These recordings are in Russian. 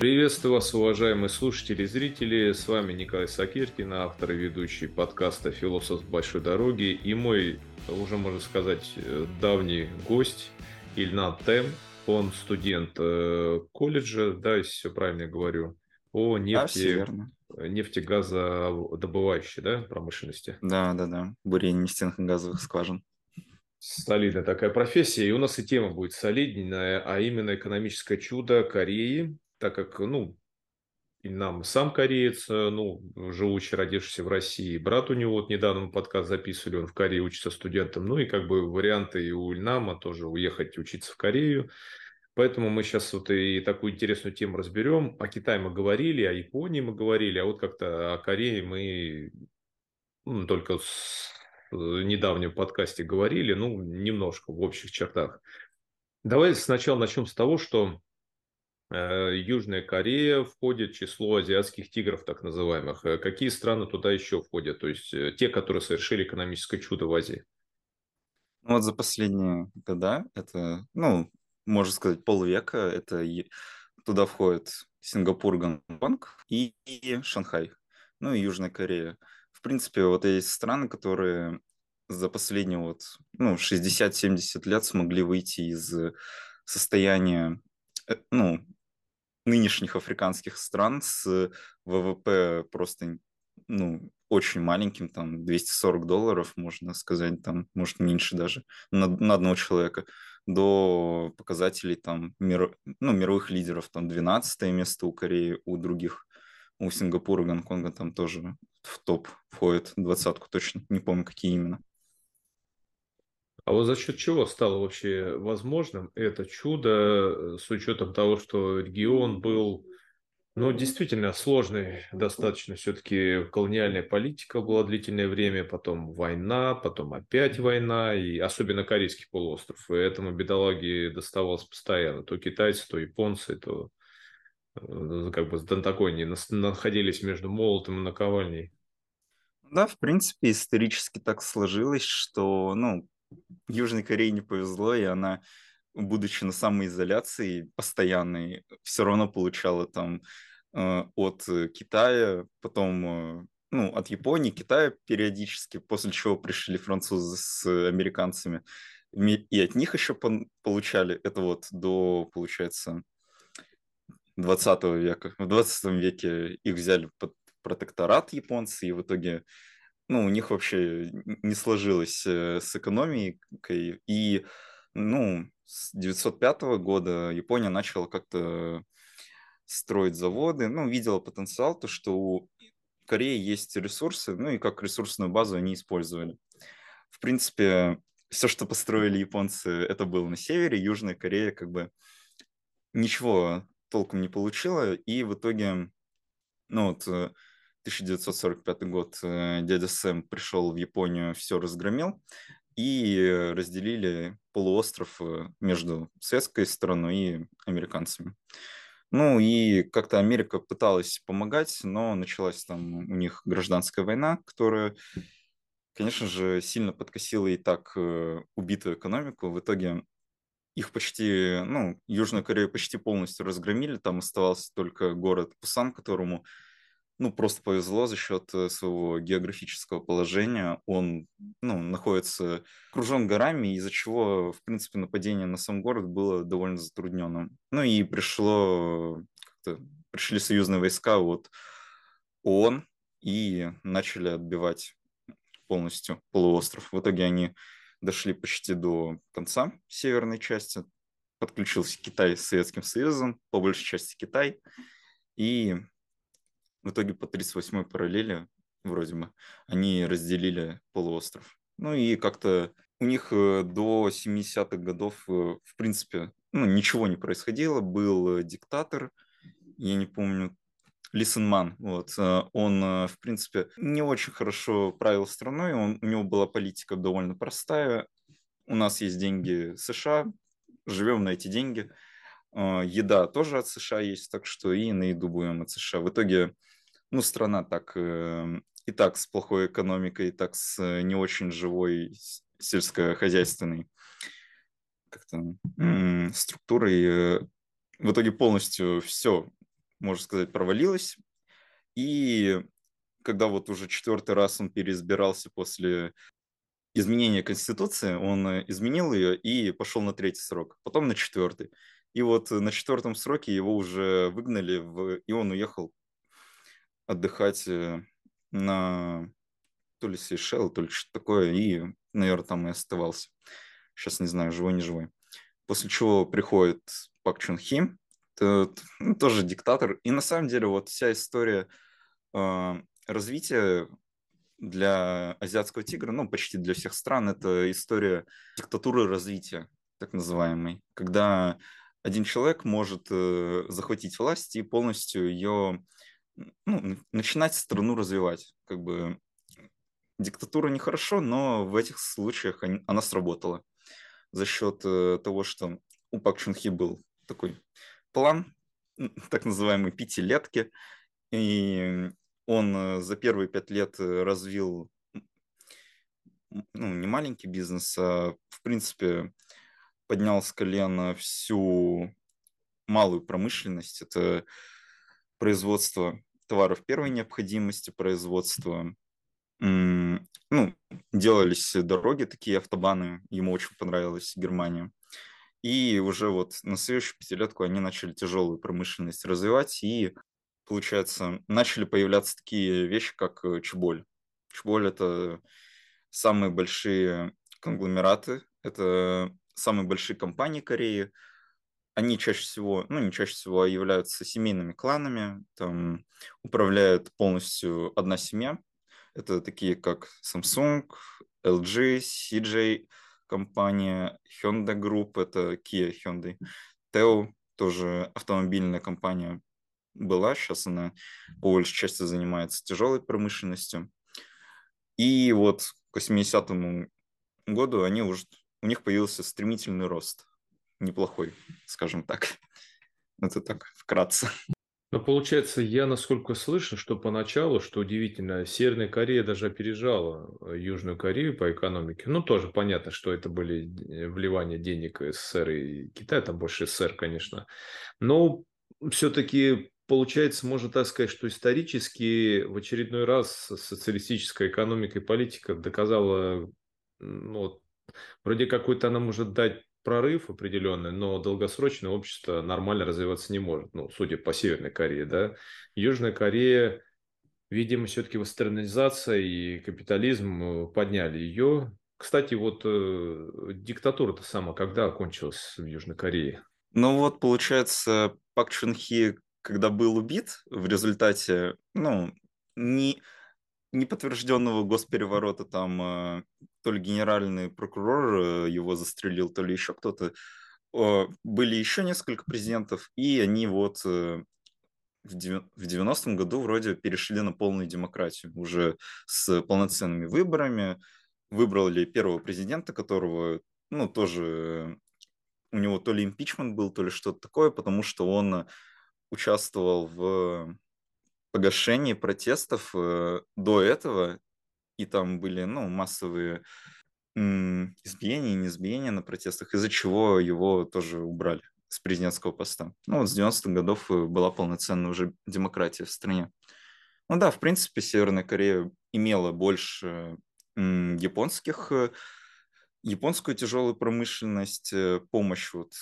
Приветствую вас, уважаемые слушатели и зрители. С вами Николай Сокеркин, автор и ведущий подкаста «Философ с большой дороги», и мой, уже можно сказать, давний гость Ильна Тем. Он студент колледжа, да, если все правильно говорю, о нефтегазодобывающей, да, промышленности. Да, бурение нефтяных и газовых скважин. Солидная такая профессия, и у нас и тема будет солидная, а именно экономическое чудо Кореи, так как, и нам сам кореец, живущий, родившийся в России, брат у него, вот недавно мы подкаст записывали, он в Корее учится студентом, варианты и у Ильнама тоже уехать учиться в Корею, поэтому мы сейчас вот и такую интересную тему разберем. О Китае мы говорили, о Японии мы говорили, а вот как-то о Корее мы только в недавнем подкасте говорили, немножко в общих чертах. Давай сначала начнем с того, что Южная Корея входит в число азиатских тигров, так называемых. Какие страны туда еще входят? То есть те, которые совершили экономическое чудо в Азии. За последние года, это, можно сказать, полвека, это туда входят Сингапур, Гонконг и Шанхай, и Южная Корея. В принципе, есть страны, которые за последние 60-70 лет смогли выйти из состояния, нынешних африканских стран с ВВП просто, очень маленьким, там, $240, можно сказать, там, может, меньше даже, на одного человека, до показателей, там, мировых лидеров, там, 12-е место у Кореи, у других, у Сингапура, Гонконга, там тоже в топ входит, 20-ку точно, не помню, какие именно. А вот за счет чего стало вообще возможным это чудо, с учетом того, что регион был, действительно сложный, достаточно все-таки колониальная политика была длительное время, потом война, потом опять война, и особенно Корейский полуостров, и этому бедолаге доставалось постоянно, то китайцы, то японцы, то... находились между молотом и наковальней. Да, в принципе, исторически так сложилось, что, Южной Корее не повезло, и она, будучи на самоизоляции постоянной, все равно получала там от Китая, потом, от Японии, Китая периодически, после чего пришли французы с американцами, и от них еще получали, это до, получается, 20 века. В 20 веке их взяли под протекторат японцы, и в итоге у них вообще не сложилось с экономикой. И с 1905 года Япония начала как-то строить заводы, видела потенциал, то, что у Кореи есть ресурсы, и как ресурсную базу они использовали. В принципе, все, что построили японцы, это было на севере, Южная Корея как бы ничего толком не получила, и в итоге, 1945 год, дядя Сэм пришел в Японию, все разгромил, и разделили полуостров между советской стороной и американцами. И как-то Америка пыталась помогать, но началась там у них гражданская война, которая, конечно же, сильно подкосила и так убитую экономику. В итоге их почти, Южную Корею почти полностью разгромили, там оставался только город Пусан, которому, просто повезло за счет своего географического положения. Он, находится окружен горами, из-за чего, в принципе, нападение на сам город было довольно затрудненным. И пришли союзные войска от ООН и начали отбивать полностью полуостров. В итоге они дошли почти до конца северной части, подключился Китай с Советским Союзом, по большей части Китай, и в итоге по 38-й параллели, вроде бы, они разделили полуостров. И как-то у них до 70-х годов, в принципе, ничего не происходило, был диктатор, я не помню, Ли Сын Ман, он, в принципе, не очень хорошо правил страной, у него была политика довольно простая, у нас есть деньги США, живем на эти деньги, еда тоже от США есть, так что и на еду будем от США. В итоге, страна так, и так с плохой экономикой, и так с не очень живой сельскохозяйственной структурой, в итоге полностью все можно сказать, провалилась. И когда вот уже 4-й раз он переизбирался после изменения Конституции, он изменил ее и пошел на 3-й срок, потом на 4-й. И вот на 4-м сроке его уже выгнали, и он уехал отдыхать на то ли Сейшел, то ли что-то такое, и, наверное, там и оставался. Сейчас не знаю, живой, не живой. После чего приходит Пак Чон Хи, тоже диктатор. И на самом деле вот вся история развития для азиатского тигра, ну, почти для всех стран, это история диктатуры развития, так называемой, когда один человек может захватить власть и полностью ее, ну, начинать страну развивать. Как бы диктатура нехорошо, но в этих случаях она сработала за счет того, что у Пак Чон Хи был такой план, так называемый пятилетки, и он за первые 5 лет развил, ну, не маленький бизнес, а, в принципе, поднял с колена всю малую промышленность. Это производство товаров первой необходимости, производство, ну, делались дороги, такие автобаны, ему очень понравилась Германия. И уже вот на следующую 5-летку они начали тяжелую промышленность развивать, и, получается, начали появляться такие вещи, как Чеболь. Чеболь – это самые большие конгломераты, это самые большие компании Кореи. Они чаще всего, ну, не чаще всего, а являются семейными кланами, там управляет полностью одна семья. Это такие, как Samsung, LG, CJ, компания Hyundai Group, это Kia, Hyundai. Teo, тоже автомобильная компания была, сейчас она по большей части занимается тяжелой промышленностью. И вот к 80-му году у них появился стремительный рост, неплохой, скажем так. Это так, вкратце. Но получается, я насколько слышу, что поначалу, что удивительно, Северная Корея даже опережала Южную Корею по экономике. Ну, тоже понятно, что это были вливания денег СССР и Китая, там больше СССР, конечно. Но все-таки получается, можно так сказать, что исторически в очередной раз социалистическая экономика и политика доказала, ну, вроде какой-то она может дать прорыв определенный, но долгосрочно общество нормально развиваться не может. Ну, судя по Северной Корее, да. Южная Корея, видимо, все-таки вестернизация и капитализм подняли ее. Кстати, вот диктатура-то сама когда окончилась в Южной Корее? Ну вот, получается, Пак Чон Хи, когда был убит в результате, ну, неподтвержденного госпереворота, там то ли генеральный прокурор его застрелил, то ли еще кто-то. Были еще несколько президентов, и они вот в 90-м году вроде перешли на полную демократию, уже с полноценными выборами. Выбрали первого президента, которого, ну, тоже у него то ли импичмент был, то ли что-то такое, потому что он участвовал в погашении протестов до этого, и там были, ну, массовые избиения и неизбиения на протестах, из-за чего его тоже убрали с президентского поста. Ну, вот с 90-х годов была полноценная уже демократия в стране. Ну да, в принципе, Северная Корея имела больше японскую тяжелую промышленность, помощь вот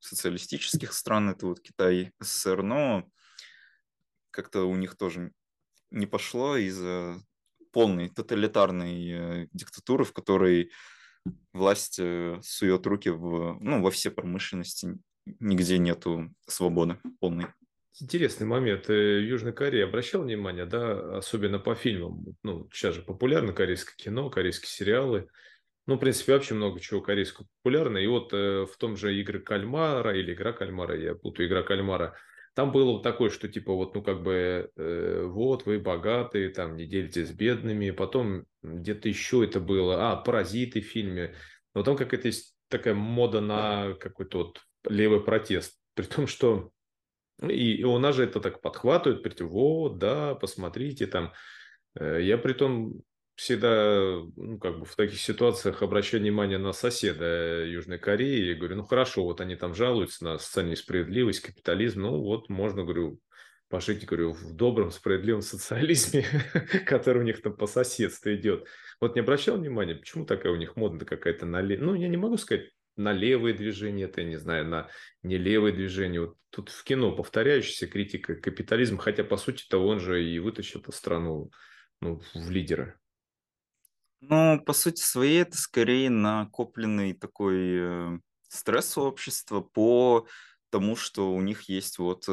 социалистических стран, это вот Китай, СССР, но как-то у них тоже не пошло из-за полной тоталитарной диктатуры, в которой власть сует руки во все промышленности, нигде нету свободы полной. Интересный момент. Южная Корея, обращал внимание, да, особенно по фильмам, ну, сейчас же популярно корейское кино, корейские сериалы, ну, в принципе, вообще много чего корейского популярно, и вот в том же «Игры кальмара» или «Игра кальмара», я путаю, «Игра кальмара», там было такое, что типа вот, ну, как бы, вот, вы богатые, там, не делитесь с бедными. Потом где-то еще это было. «Паразиты» в фильме. Но потом какая-то есть такая мода на какой-то вот левый протест. При том, что и у нас же это так подхватывают. Вот, да, посмотрите, там. Я при том всегда, ну, как бы в таких ситуациях обращаю внимание на соседа Южной Кореи и говорю, ну, хорошо, вот они там жалуются на социальную справедливость, капитализм, ну, вот можно, говорю, пожить, говорю, в добром, справедливом социализме, который у них там по соседству идет. Вот не обращал внимания, почему такая у них мода какая-то на... Ну, я не могу сказать на левые движения, это я не знаю, на нелевые движения. Вот тут в кино повторяющаяся критика капитализма, хотя, по сути-то, он же и вытащил эту страну, ну, в лидеры. Ну, по сути своей, это скорее накопленный такой стресс у общества по... тому, что у них есть вот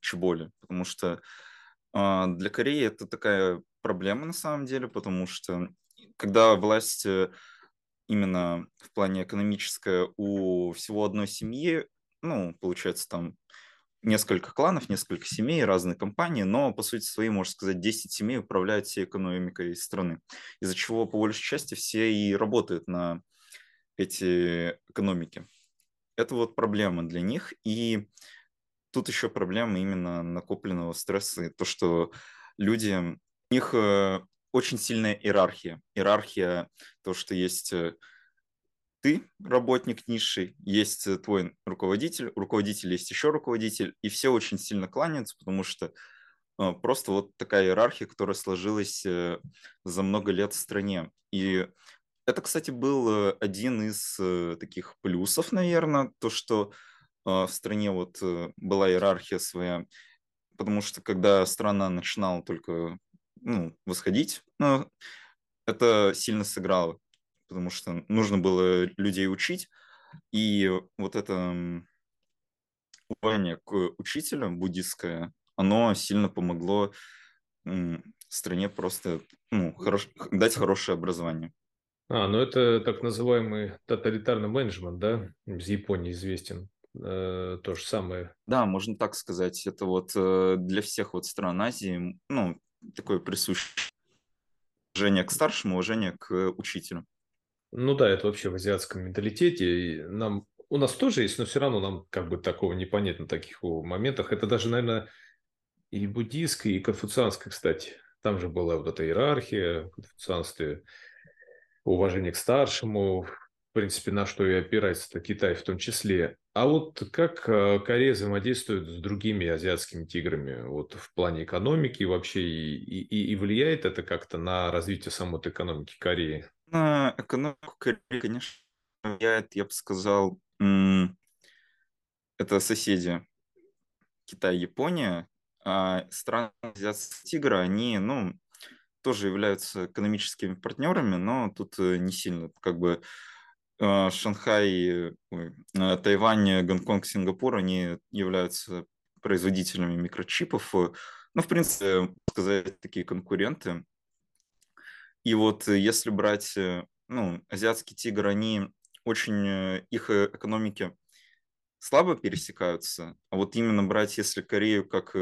чеболи, потому что для Кореи это такая проблема на самом деле, потому что когда власть именно в плане экономическая у всего одной семьи, ну, получается там несколько кланов, несколько семей, разные компании, но по сути своей, можно сказать, 10 семей управляют всей экономикой страны, из-за чего по большей части все и работают на эти экономики. Это вот проблема для них, и тут еще проблема именно накопленного стресса, и то, что люди, у них очень сильная иерархия. Иерархия, то, что есть ты, работник низший, есть твой руководитель, у руководителя есть еще руководитель, и все очень сильно кланяются, потому что просто вот такая иерархия, которая сложилась за много лет в стране. И это, кстати, был один из таких плюсов, наверное, то, что в стране вот была иерархия своя, потому что когда страна начинала только, ну, восходить, ну, это сильно сыграло, потому что нужно было людей учить, и вот это уважение к учителю буддистское, оно сильно помогло стране просто, ну, дать хорошее образование. Ну это так называемый тоталитарный менеджмент, да, из Японии известен, то же самое. Да, можно так сказать, это вот для всех вот стран Азии, ну, такое присущее уважение к старшему, уважение к учителю. Ну да, это вообще в азиатском менталитете, у нас тоже есть, но все равно нам как бы такого не понятно в таких моментах, это даже, наверное, и буддийское, и конфуцианское, кстати, там же была вот эта иерархия в конфуцианстве, уважение к старшему, в принципе, на что и опирается-то Китай в том числе. А вот как Корея взаимодействует с другими азиатскими тиграми вот в плане экономики вообще, и влияет это как-то на развитие самой экономики Кореи? На экономику Кореи, конечно, влияет, я бы сказал, это соседи Китай, Япония, а страны азиатского тигра, они, ну, тоже являются экономическими партнерами, но тут не сильно. Как бы Шанхай, Тайвань, Гонконг, Сингапур, они являются производителями микрочипов. Ну, в принципе, можно сказать, такие конкуренты. И вот если брать, ну, азиатский тигр, они очень, их экономики слабо пересекаются. А вот именно брать, если Корею как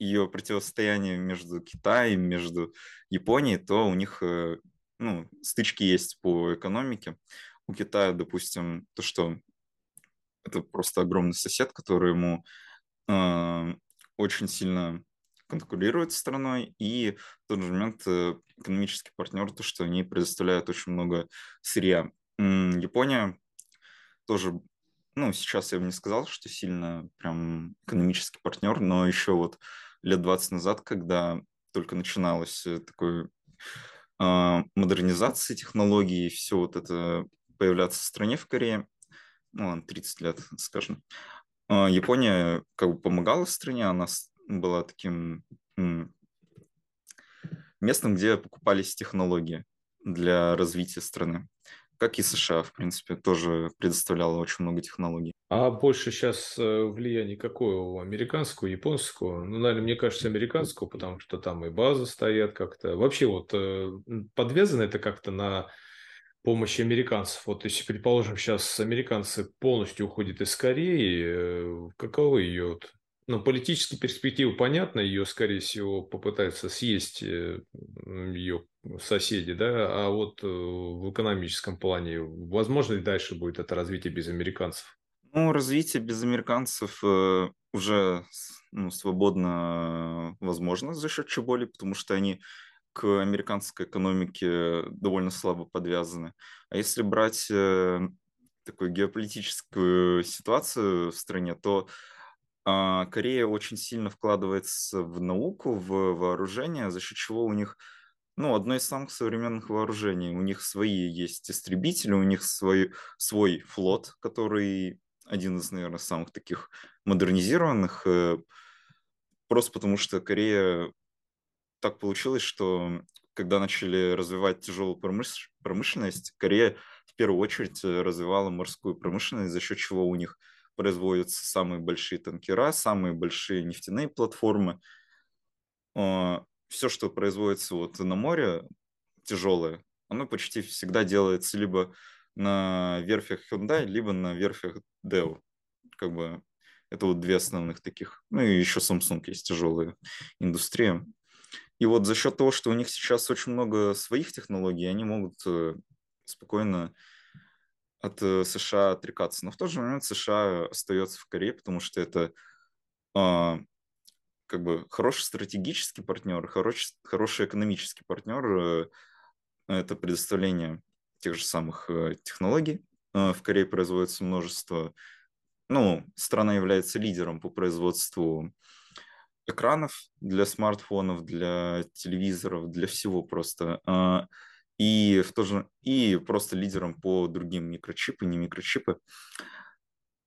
ее противостояние между Китаем, между Японией, то у них, ну, стычки есть по экономике. У Китая, допустим, то, что это просто огромный сосед, который ему очень сильно конкурирует с страной, и в тот же момент экономический партнер, то, что они предоставляют очень много сырья. Япония тоже... Ну, сейчас я бы не сказал, что сильно прям экономический партнер, но еще вот лет 20 назад, когда только начиналась такой модернизация технологий, все вот это появляться в стране в Корее, ну ладно, 30 лет, скажем, Япония как бы помогала стране, она была таким местом, где покупались технологии для развития страны. Как и США, в принципе, тоже предоставляла очень много технологий. А больше сейчас влияние какое у американского, японского? Ну, наверное, мне кажется, американского, потому что там и базы стоят как-то. Вообще вот подвязано это как-то на помощь американцев? Вот если, предположим, сейчас американцы полностью уходят из Кореи, каковы ее... Вот? Ну, политические перспективы, понятно, ее, скорее всего, попытаются съесть ее соседи, да, а вот в экономическом плане, возможно ли дальше будет это развитие без американцев? Ну, развитие без американцев уже, ну, свободно возможно за счет чеболи, потому что они к американской экономике довольно слабо подвязаны. А если брать такую геополитическую ситуацию в стране, то Корея очень сильно вкладывается в науку, в вооружение, за счет чего у них одно из самых современных вооружений. У них свои есть истребители, у них свой флот, который один из, наверное, самых таких модернизированных, просто потому что Корея так получилось, что когда начали развивать тяжелую промышленность, Корея в первую очередь развивала морскую промышленность, за счет чего у них производятся самые большие танкера, самые большие нефтяные платформы. Все, что производится на море, тяжелое, оно почти всегда делается либо на верфях Hyundai, либо на верфях Daewoo. Это две основных таких. И еще Samsung есть тяжелая индустрия. И за счет того, что у них сейчас очень много своих технологий, они могут спокойно от США отрекаться. Но в тот же момент США остается в Корее, потому что это хороший стратегический партнер, хороший экономический партнер. Это предоставление тех же самых технологий. В Корее производится множество... страна является лидером по производству экранов для смартфонов, для телевизоров, для всего просто. И просто лидером по другим не микрочипы.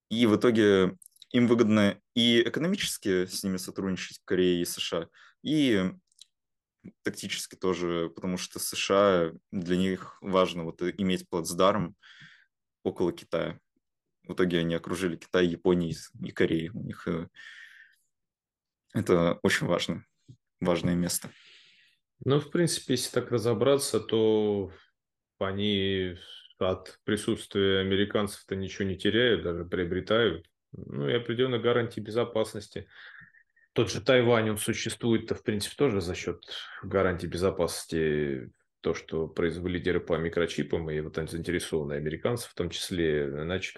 И в итоге им выгодно и экономически с ними сотрудничать, Корея и США, и тактически тоже, потому что США, для них важно иметь плацдарм около Китая. В итоге они окружили Китай, Японию и Корею. У них это очень важное место. В принципе, если так разобраться, то они от присутствия американцев-то ничего не теряют, даже приобретают. И определенные гарантии безопасности. Тот же Тайвань, он существует-то, в принципе, тоже за счет гарантий безопасности. То, что произвели лидеры по микрочипам, и там заинтересованы американцы в том числе, иначе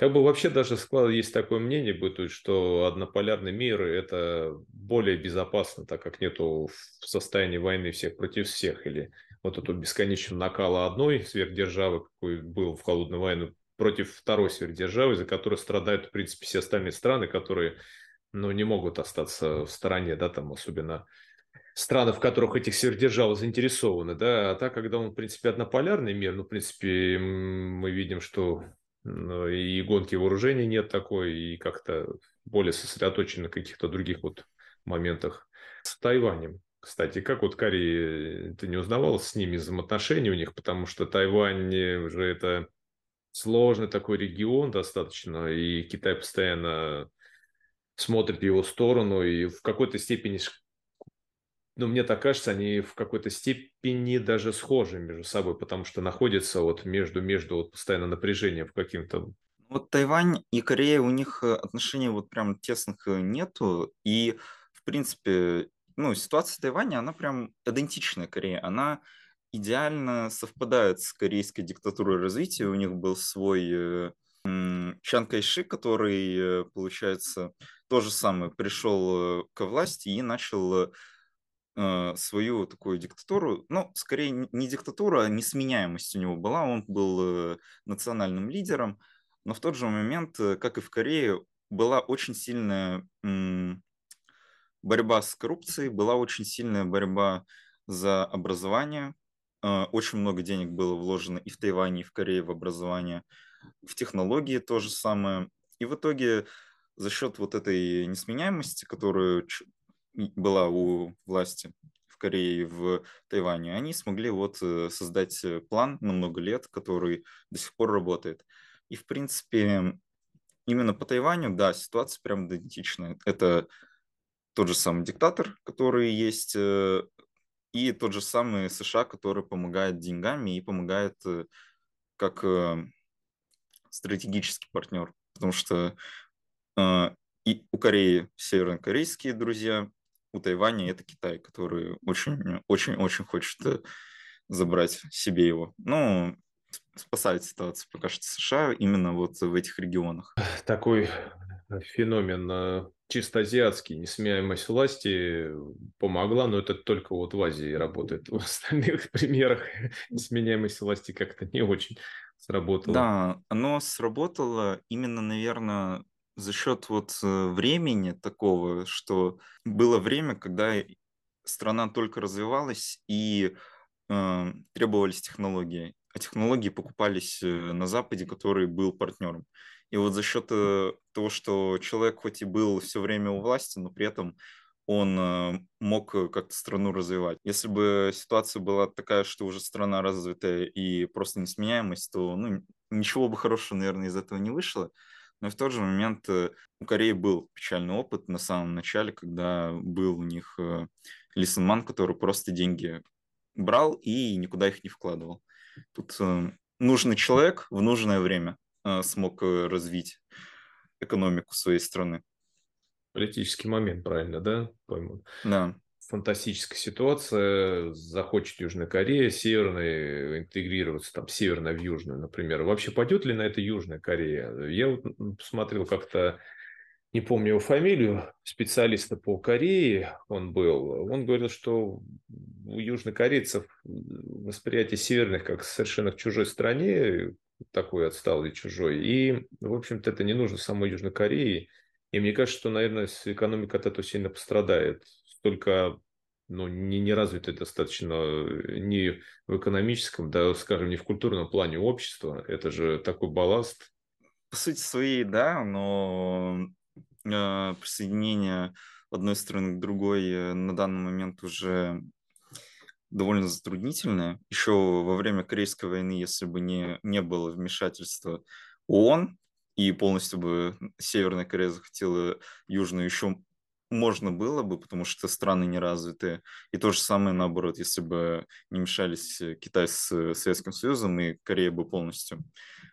вообще даже есть такое мнение бытует, что однополярный мир – это более безопасно, так как нету в состоянии войны всех против всех, или этого бесконечного накала одной сверхдержавы, какой был в холодную войну, против второй сверхдержавы, из-за которой страдают, в принципе, все остальные страны, которые, не могут остаться в стороне, особенно страны, в которых этих сверхдержавы заинтересованы, А так, когда он, в принципе, однополярный мир, мы видим, что и гонки вооружений нет такой, и как-то более сосредоточены на каких-то других моментах. С Тайванем, кстати, как Корея, ты не узнавал с ними взаимоотношения у них, потому что Тайвань уже это сложный такой регион достаточно, и Китай постоянно смотрит в его сторону, и в какой-то степени... мне так кажется, они в какой-то степени даже схожи между собой, потому что находятся между постоянно напряжением в каким-то... Тайвань и Корея, у них отношений прям тесных нету, и, в принципе, ситуация Тайваня, она прям идентичная Корее, она идеально совпадает с корейской диктатурой развития, у них был свой Чан Кайши, который, получается, то же самое, пришел ко власти и начал... свою такую диктатуру, скорее не диктатура, а несменяемость у него была, он был национальным лидером, но в тот же момент, как и в Корее, была очень сильная борьба с коррупцией, была очень сильная борьба за образование, очень много денег было вложено и в Тайване, и в Корее в образование, в технологии то же самое, и в итоге за счет этой несменяемости, которую была у власти в Корее и в Тайване, они смогли создать план на много лет, который до сих пор работает. И, в принципе, именно по Тайваню, ситуация прям идентичная. Это тот же самый диктатор, который есть, и тот же самый США, который помогает деньгами и помогает как стратегический партнер. Потому что и у Кореи севернокорейские друзья, у Тайваня это Китай, который очень-очень хочет забрать себе его. Спасает ситуацию пока что США именно в этих регионах. Такой феномен чисто азиатский, несменяемость власти помогла, но это только вот в Азии работает. В остальных примерах несменяемость власти как-то не очень сработала. Да, оно сработало именно, наверное, за счет вот времени такого, что было время, когда страна только развивалась и требовались технологии, а технологии покупались на Западе, который был партнером. И вот за счет того, что человек хоть и был все время у власти, но при этом он мог как-то страну развивать. Если бы ситуация была такая, что уже страна развитая и просто несменяемость, то ничего бы хорошего, наверное, из этого не вышло. Но в тот же момент у Кореи был печальный опыт на самом начале, когда был у них Ли Сын Ман, который просто деньги брал и никуда их не вкладывал. Тут нужный человек в нужное время смог развить экономику своей страны. Политический момент, правильно, да? Пойму. Да. Фантастическая ситуация. Захочет Южная Корея, Северная, интегрироваться там Северная в Южную, например. Вообще пойдет ли на это Южная Корея? Я вот посмотрел как-то, не помню его фамилию, специалиста по Корее он был. Он говорил, что у южнокорейцев восприятие северных как совершенно в чужой стране, такой отсталый чужой. И, в общем-то, это не нужно самой Южной Корее. И мне кажется, что, наверное, экономика от этого сильно пострадает. Столько не развитое достаточно ни в экономическом, да, скажем, ни в культурном плане общества. Это же такой балласт. По сути своей, да, но присоединение одной страны к другой на данный момент уже довольно затруднительное. Еще во время Корейской войны, если бы не было вмешательства ООН, и полностью бы Северная Корея захватила Южную, еще можно было бы, потому что страны не развитые. И то же самое наоборот, если бы не мешались Китай с Советским Союзом, и Корея бы полностью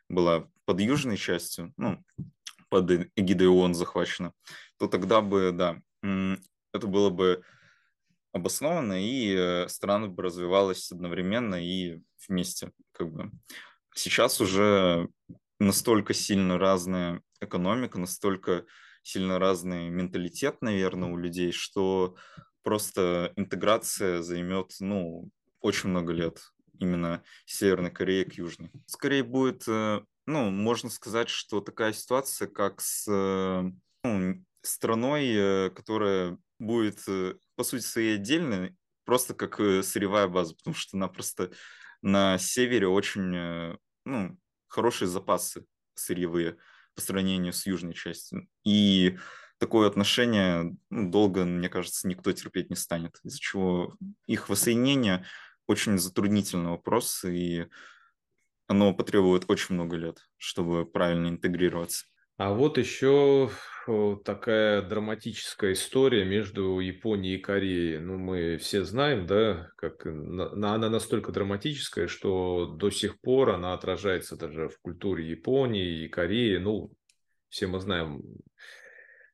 была под южной частью, под эгидой ООН захвачена, то тогда бы, да, это было бы обоснованно, и страна бы развивалась одновременно и вместе. Как бы. Сейчас уже настолько сильно разная экономика, настолько сильно разный менталитет, наверное, у людей, что просто интеграция займет, очень много лет именно Северной Кореи к Южной. Скорее будет, можно сказать, что такая ситуация, как с страной, которая будет, по сути своей, отдельной, просто как сырьевая база, потому что она просто на севере очень хорошие запасы сырьевые по сравнению с южной частью. И такое отношение долго, мне кажется, никто терпеть не станет, из-за чего их воссоединение очень затруднительный вопрос, и оно потребует очень много лет, чтобы правильно интегрироваться. А вот еще такая драматическая история между Японией и Кореей. Мы все знаем, да, как она настолько драматическая, что до сих пор она отражается даже в культуре Японии и Кореи. Все мы знаем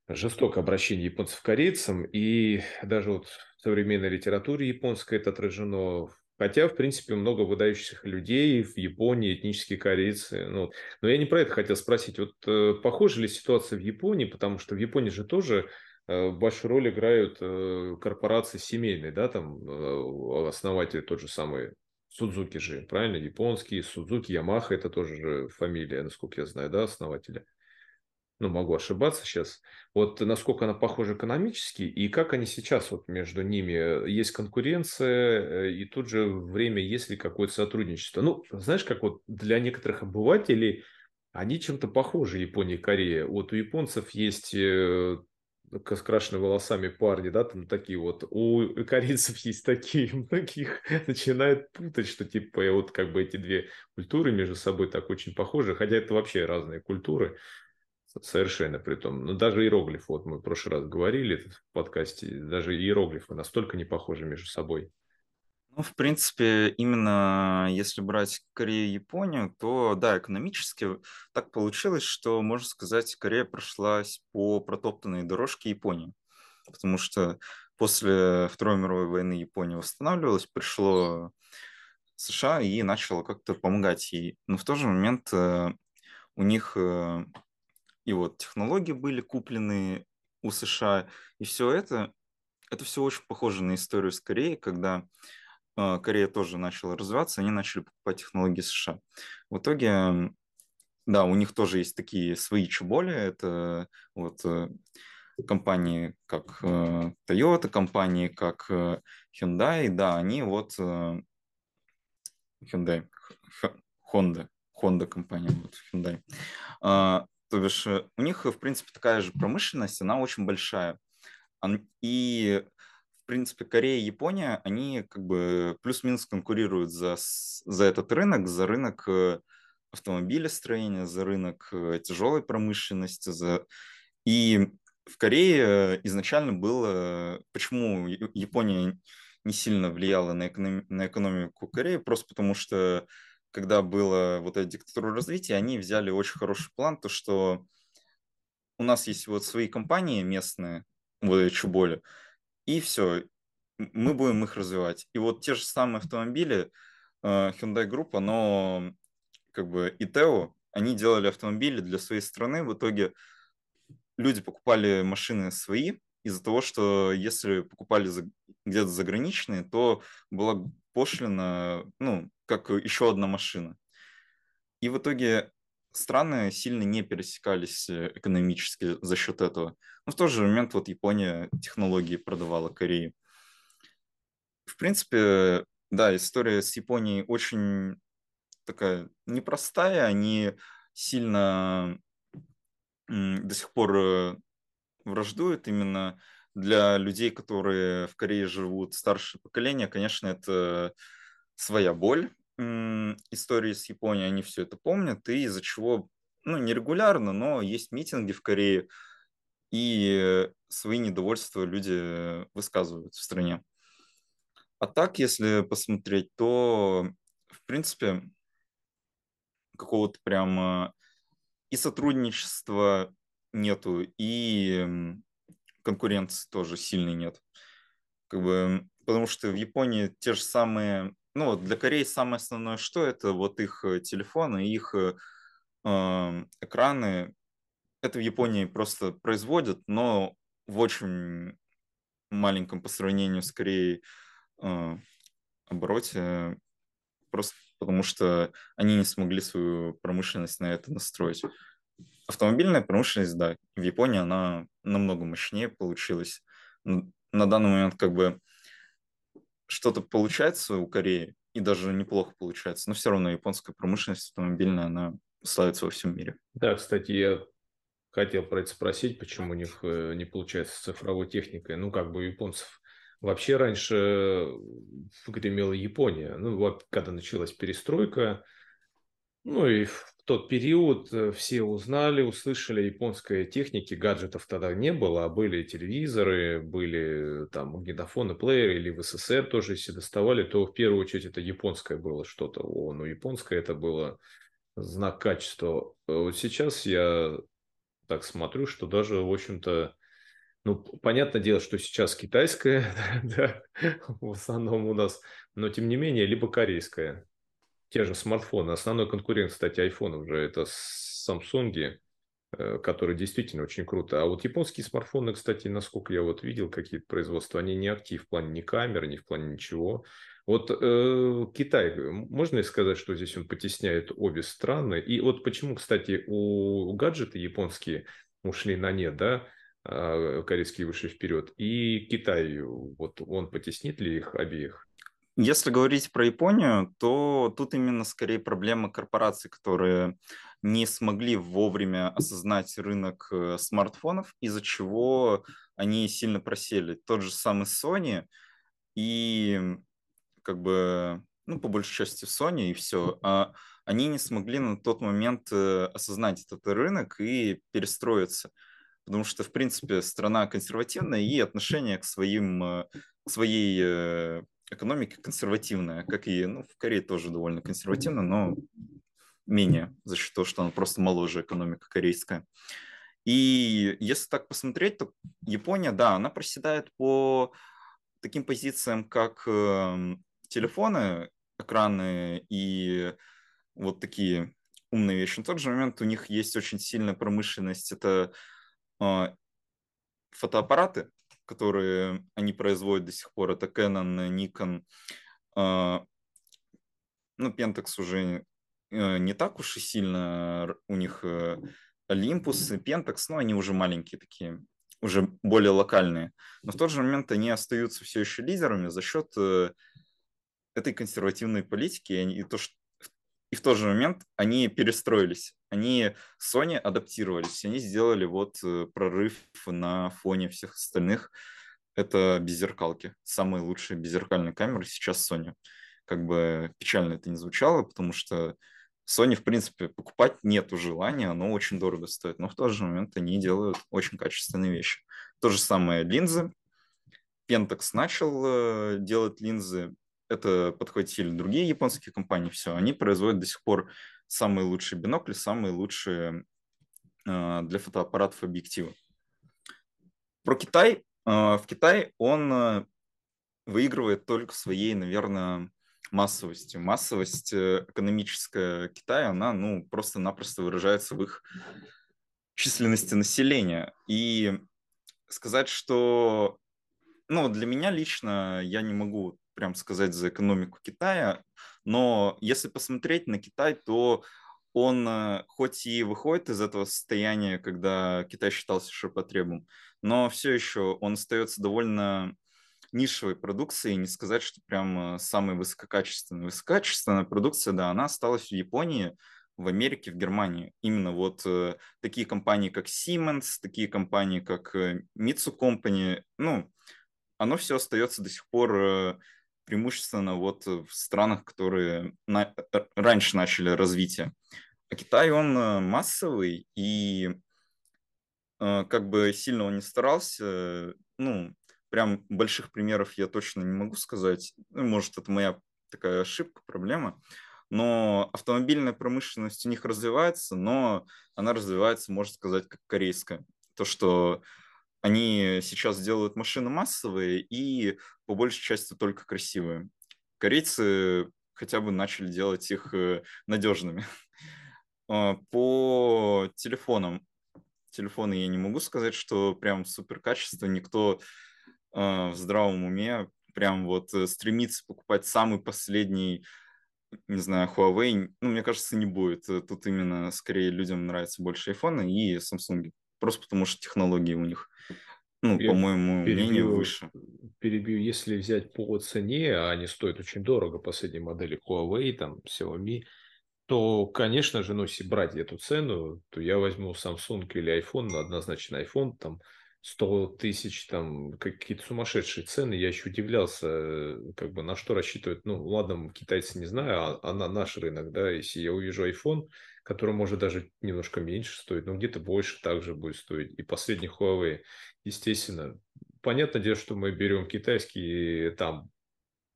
жестокое обращение японцев к корейцам, и даже вот в современной литературе японской это отражено. Хотя, в принципе, много выдающихся людей в Японии, этнические корейцы. Но я не про это хотел спросить. Вот похожа ли ситуация в Японии? Потому что в Японии же тоже большую роль играют корпорации семейные, да, там основатели тот же самый Судзуки же, правильно? Японские, Судзуки, Ямаха, это тоже же фамилия, насколько я знаю, да, основатели. Могу ошибаться сейчас. Вот насколько она похожа экономически, и как они сейчас вот между ними? Есть конкуренция, и тут же время есть ли какое-то сотрудничество? Знаешь, как вот для некоторых обывателей они чем-то похожи, Япония и Корея. Вот у японцев есть крашенные волосами парни, да, там такие вот. У корейцев есть такие. Многих начинают путать, что типа вот как бы эти две культуры между собой так очень похожи, хотя это вообще разные культуры. Совершенно при том. Даже иероглифы, вот мы в прошлый раз говорили в подкасте, даже иероглифы настолько не похожи между собой. В принципе, именно если брать Корею и Японию, то, да, экономически так получилось, что, можно сказать, Корея прошлась по протоптанной дорожке Японии. Потому что после Второй мировой войны Япония восстанавливалась, пришло США и начало как-то помогать ей. Но в тот же момент у них... И вот технологии были куплены, у США. И все это все очень похоже на историю с Кореей, когда Корея тоже начала развиваться, они начали покупать технологии США. В итоге, да, у них тоже есть такие свои чеболи, это вот компании как Toyota, компании как Hyundai, да, они вот Hyundai, Honda компания, вот Hyundai. То бишь у них, в принципе, такая же промышленность, она очень большая. И, в принципе, Корея и Япония, они как бы плюс-минус конкурируют за этот рынок, за рынок автомобилестроения, за рынок тяжелой промышленности. И в Корее изначально было... Почему Япония не сильно влияла на экономику Кореи? Просто потому что, когда была вот эта диктатура развития, они взяли очень хороший план, то что у нас есть вот свои компании местные, вот чуболи, и все, мы будем их развивать. И вот те же самые автомобили, Hyundai Group, оно как бы и Teo, они делали автомобили для своей страны, в итоге люди покупали машины свои, из-за того, что если покупали где-то заграничные, то была пошлина, ну, как еще одна машина. И в итоге страны сильно не пересекались экономически за счет этого. Но в тот же момент вот Япония технологии продавала Корее. В принципе, да, история с Японией очень такая непростая. Они сильно до сих пор враждуют именно для людей, которые в Корее живут, старшее поколение. Конечно, это своя боль истории с Японией, они все это помнят, и из-за чего, ну, нерегулярно, но есть митинги в Корее, и свои недовольства люди высказывают в стране. А так, если посмотреть, то, в принципе, какого-то прямо и сотрудничества нету, и конкуренции тоже сильной нет. Как бы, потому что в Японии те же самые... Ну, для Кореи самое основное, что это вот их телефоны, их экраны. Это в Японии просто производят, но в очень маленьком по сравнению с Кореей обороте, просто потому что они не смогли свою промышленность на это настроить. Автомобильная промышленность, да, в Японии она намного мощнее получилась. На данный момент как бы что-то получается у Кореи, и даже неплохо получается, но все равно японская промышленность автомобильная, она славится во всем мире. Да, кстати, я хотел про это спросить, почему у них не получается с цифровой техникой. Ну, как бы у японцев вообще раньше гремела Япония. Ну, когда началась перестройка, ну и в тот период все узнали, услышали японской техники, гаджетов тогда не было, а были телевизоры, были там магнитофоны, плееры, или в СССР тоже, если доставали, то в первую очередь это японское было что-то. Ну, японское это было знак качества. Вот сейчас я так смотрю, что даже, в общем-то, ну, понятное дело, что сейчас китайское, да, в основном у нас, но тем не менее, либо корейское. Те же смартфоны. Основной конкурент, кстати, iPhone уже это Samsung, которые действительно очень круто. А вот японские смартфоны, кстати, насколько я вот видел, какие-то производства, они не активны в плане ни камеры, ни в плане ничего. Вот Китай, можно ли сказать, что здесь он потесняет обе страны? И вот почему, кстати, у гаджеты японские ушли на нет, да? Корейские вышли вперед. И Китай, вот он потеснит ли их обеих? Если говорить про Японию, то тут именно скорее проблема корпораций, которые не смогли вовремя осознать рынок смартфонов, из-за чего они сильно просели. Тот же самый Sony и как бы, ну, по большей части Sony и все. А они не смогли на тот момент осознать этот рынок и перестроиться. Потому что, в принципе, страна консервативная и отношение к своей экономика консервативная, как и, ну, в Корее тоже довольно консервативно, но менее за счет того, что она просто моложе экономика корейская. И если так посмотреть, то Япония, да, она проседает по таким позициям, как телефоны, экраны и вот такие умные вещи. На тот же момент у них есть очень сильная промышленность, это фотоаппараты, которые они производят до сих пор, это Canon, Nikon, ну, Pentax уже не так уж и сильно, у них Olympus и Pentax, но они уже маленькие такие, уже более локальные. Но в тот же момент они остаются все еще лидерами за счет этой консервативной политики, и в тот же момент они перестроились, они Sony адаптировались, они сделали вот прорыв на фоне всех остальных. Это беззеркалки, самые лучшие беззеркальные камеры сейчас Sony. Как бы печально это не звучало, потому что Sony, в принципе, покупать нету желания, оно очень дорого стоит, но в тот же момент они делают очень качественные вещи. То же самое линзы. Pentax начал делать линзы, это подхватили другие японские компании, все, они производят до сих пор самые лучшие бинокли, самые лучшие для фотоаппаратов объективы. Про Китай. В Китае он выигрывает только своей, наверное, массовостью. Массовость экономическая Китая, она, ну, просто-напросто выражается в их численности населения. И сказать, что... Ну, для меня лично я не могу прям сказать за экономику Китая, но если посмотреть на Китай, то он хоть и выходит из этого состояния, когда Китай считался ширпотребом, но все еще он остается довольно нишевой продукцией, не сказать, что прям самой высококачественной. Высококачественная продукция, да, она осталась в Японии, в Америке, в Германии. Именно вот такие компании, как Siemens, такие компании, как Mitsui Company, ну, оно все остается до сих пор преимущественно вот в странах, которые раньше начали развитие. А Китай, он массовый, и как бы сильно он не старался, ну, прям больших примеров я точно не могу сказать. Ну, может, это моя такая ошибка, проблема. Но автомобильная промышленность у них развивается, но она развивается, можно сказать, как корейская. То, что они сейчас делают машины массовые и по большей части только красивые. Корейцы хотя бы начали делать их надежными. По телефонам. Телефоны я не могу сказать, что прям супер качество. Никто в здравом уме прям вот стремится покупать самый последний, не знаю, Huawei. Ну, мне кажется, не будет. Тут именно скорее людям нравятся больше iPhone и Samsung. Просто потому что технологии у них, ну, по моему мнению, выше. Перебью, если взять по цене, а они стоят очень дорого, последние модели Huawei, там, Xiaomi, то, конечно же, ну, если брать эту цену, то я возьму Samsung или iPhone, однозначно iPhone, там, 100 тысяч, там, какие-то сумасшедшие цены. Я еще удивлялся, как бы, на что рассчитывать. Ну, ладно, китайцы не знаю, а на наш рынок, да, если я увижу iPhone, который может даже немножко меньше стоить, но где-то больше также будет стоить. И последний Huawei, естественно. Понятное дело, что мы берем китайские, там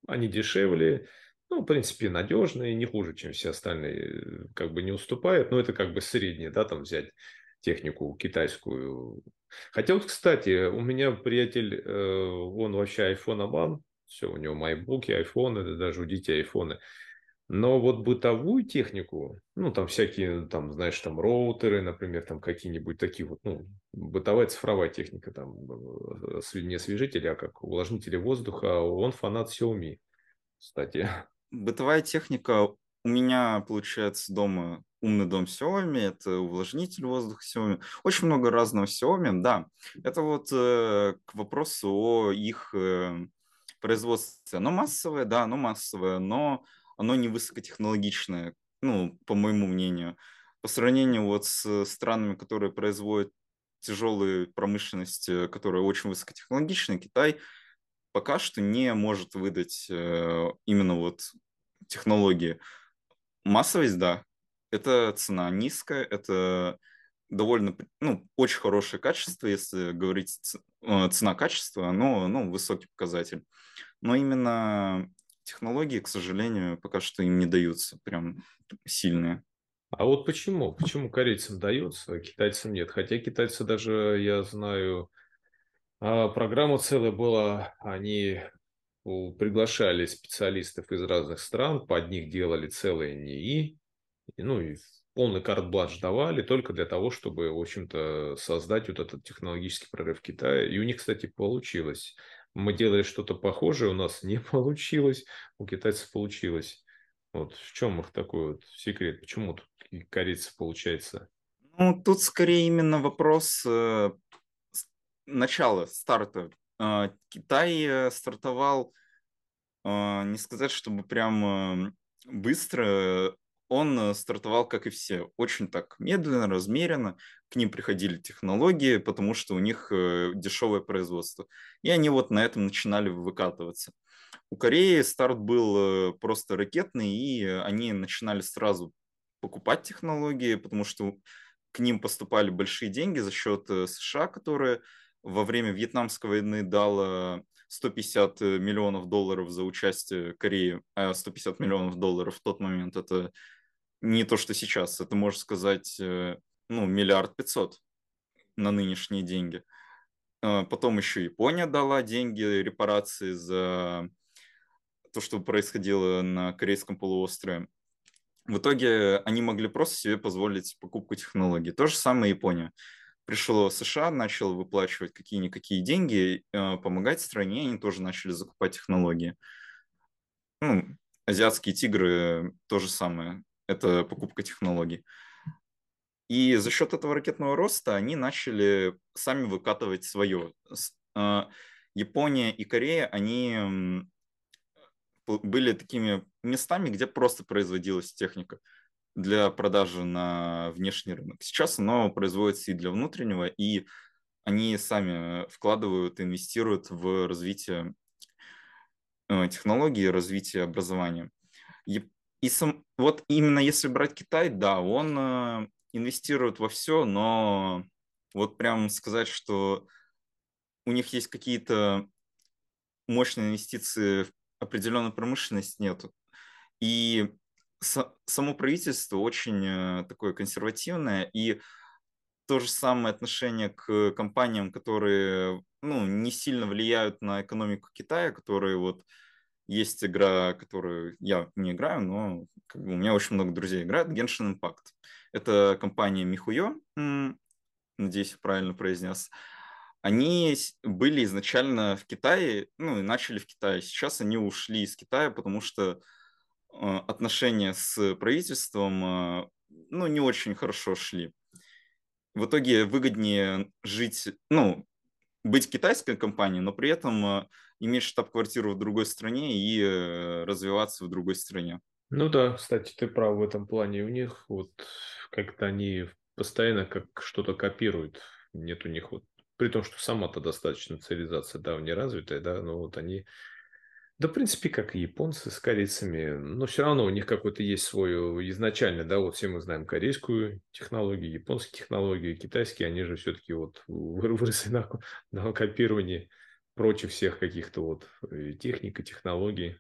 они дешевле, ну, в принципе, надежные, не хуже, чем все остальные, как бы не уступают. Но это как бы среднее, да, там взять технику китайскую. Хотя вот, кстати, у меня приятель, он вообще iPhone-обан, все, у него MacBook, iPhone, даже у детей iPhone. Но вот бытовую технику, ну, там всякие, там, знаешь, там, роутеры, например, там, какие-нибудь такие вот, ну, бытовая цифровая техника, там, не освежители, а как увлажнители воздуха, он фанат Xiaomi, кстати. Бытовая техника у меня, получается, дома умный дом Xiaomi, это увлажнитель воздуха Xiaomi, очень много разного Xiaomi, да. Это вот к вопросу о их производстве. Оно массовое, да, оно массовое, но оно не высокотехнологичное, ну, по моему мнению. По сравнению вот с странами, которые производят тяжелую промышленность, которая очень высокотехнологичная, Китай пока что не может выдать именно вот технологии. Массовость, да, это цена низкая, это довольно, ну, очень хорошее качество, если говорить цена-качество, оно, ну, высокий показатель. Но именно технологии, к сожалению, пока что им не даются прям сильные. А вот почему? Почему корейцам дается, а китайцам нет? Хотя китайцы даже, я знаю, программа целая была, они приглашали специалистов из разных стран, под них делали целые НИИ, ну и полный карт-бланш давали только для того, чтобы, в общем-то, создать вот этот технологический прорыв Китая. И у них, кстати, получилось. Мы делали что-то похожее, у нас не получилось, у китайцев получилось. Вот в чем их такой вот секрет? Почему тут корейцев получается? Ну, тут скорее именно вопрос начала, старта. Китай стартовал, не сказать, чтобы прям быстро, он стартовал, как и все, очень так медленно, размеренно. К ним приходили технологии, потому что у них дешевое производство. И они вот на этом начинали выкатываться. У Кореи старт был просто ракетный, и они начинали сразу покупать технологии, потому что к ним поступали большие деньги за счет США, которые во время Вьетнамской войны дала 150 миллионов долларов за участие Кореи. 150 миллионов долларов в тот момент – это не то, что сейчас. Это, можно сказать, ну, 1,5 миллиарда на нынешние деньги. Потом еще Япония дала деньги, репарации за то, что происходило на Корейском полуострове. В итоге они могли просто себе позволить покупку технологий. То же самое Япония. Пришло США, начал выплачивать какие-никакие деньги, помогать стране, они тоже начали закупать технологии. Ну, азиатские тигры – то же самое, это покупка технологий. И за счет этого ракетного роста они начали сами выкатывать свое. Япония и Корея, они были такими местами, где просто производилась техника для продажи на внешний рынок. Сейчас оно производится и для внутреннего, и они сами вкладывают, инвестируют в развитие технологий, развитие образования. Вот именно если брать Китай, да, он инвестирует во все, но вот прям сказать, что у них есть какие-то мощные инвестиции в определенную промышленность, нету. И само правительство очень такое консервативное, и то же самое отношение к компаниям, которые, ну, не сильно влияют на экономику Китая, которые вот есть игра, которую я не играю, но как бы у меня очень много друзей играют, Genshin Impact. Это компания MiHoYo, надеюсь, я правильно произнес. Они были изначально в Китае, ну и начали в Китае. Сейчас они ушли из Китая, потому что отношения с правительством, ну, не очень хорошо шли. В итоге выгоднее жить, ну, быть китайской компанией, но при этом иметь штаб-квартиру в другой стране и развиваться в другой стране. Ну да, кстати, ты прав в этом плане. У них вот как-то они постоянно как что-то копируют. Нет у них вот, при том, что сама-то достаточно цивилизация, да, не развитая, да, но вот они... Да, в принципе, как и японцы с корейцами, но все равно у них какой-то есть свой изначально, да, вот все мы знаем корейскую технологию, японские технологии, китайские, они же все-таки вот выросли на копировании прочих всех каких-то вот техник и технологий.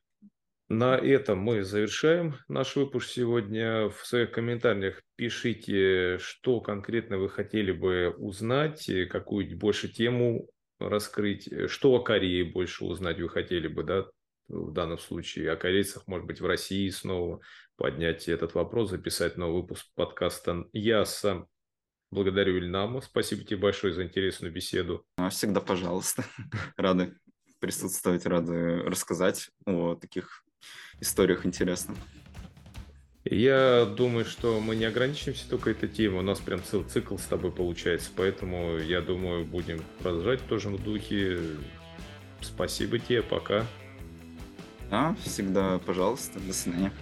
На этом мы завершаем наш выпуск сегодня. В своих комментариях пишите, что конкретно вы хотели бы узнать, какую больше тему раскрыть, что о Корее больше узнать вы хотели бы, да, в данном случае о корейцах, может быть, в России снова поднять этот вопрос, записать новый выпуск подкаста. Я сам благодарю Ильнама. Спасибо тебе большое за интересную беседу. Всегда, пожалуйста. Рады присутствовать, рады рассказать о таких историях интересных. Я думаю, что мы не ограничимся только этой темой. У нас прям целый цикл с тобой получается. Поэтому, я думаю, будем продолжать в том же духе. Спасибо тебе, пока. Да, всегда, пожалуйста, до свидания.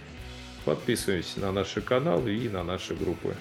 Подписывайтесь на наши каналы и на наши группы.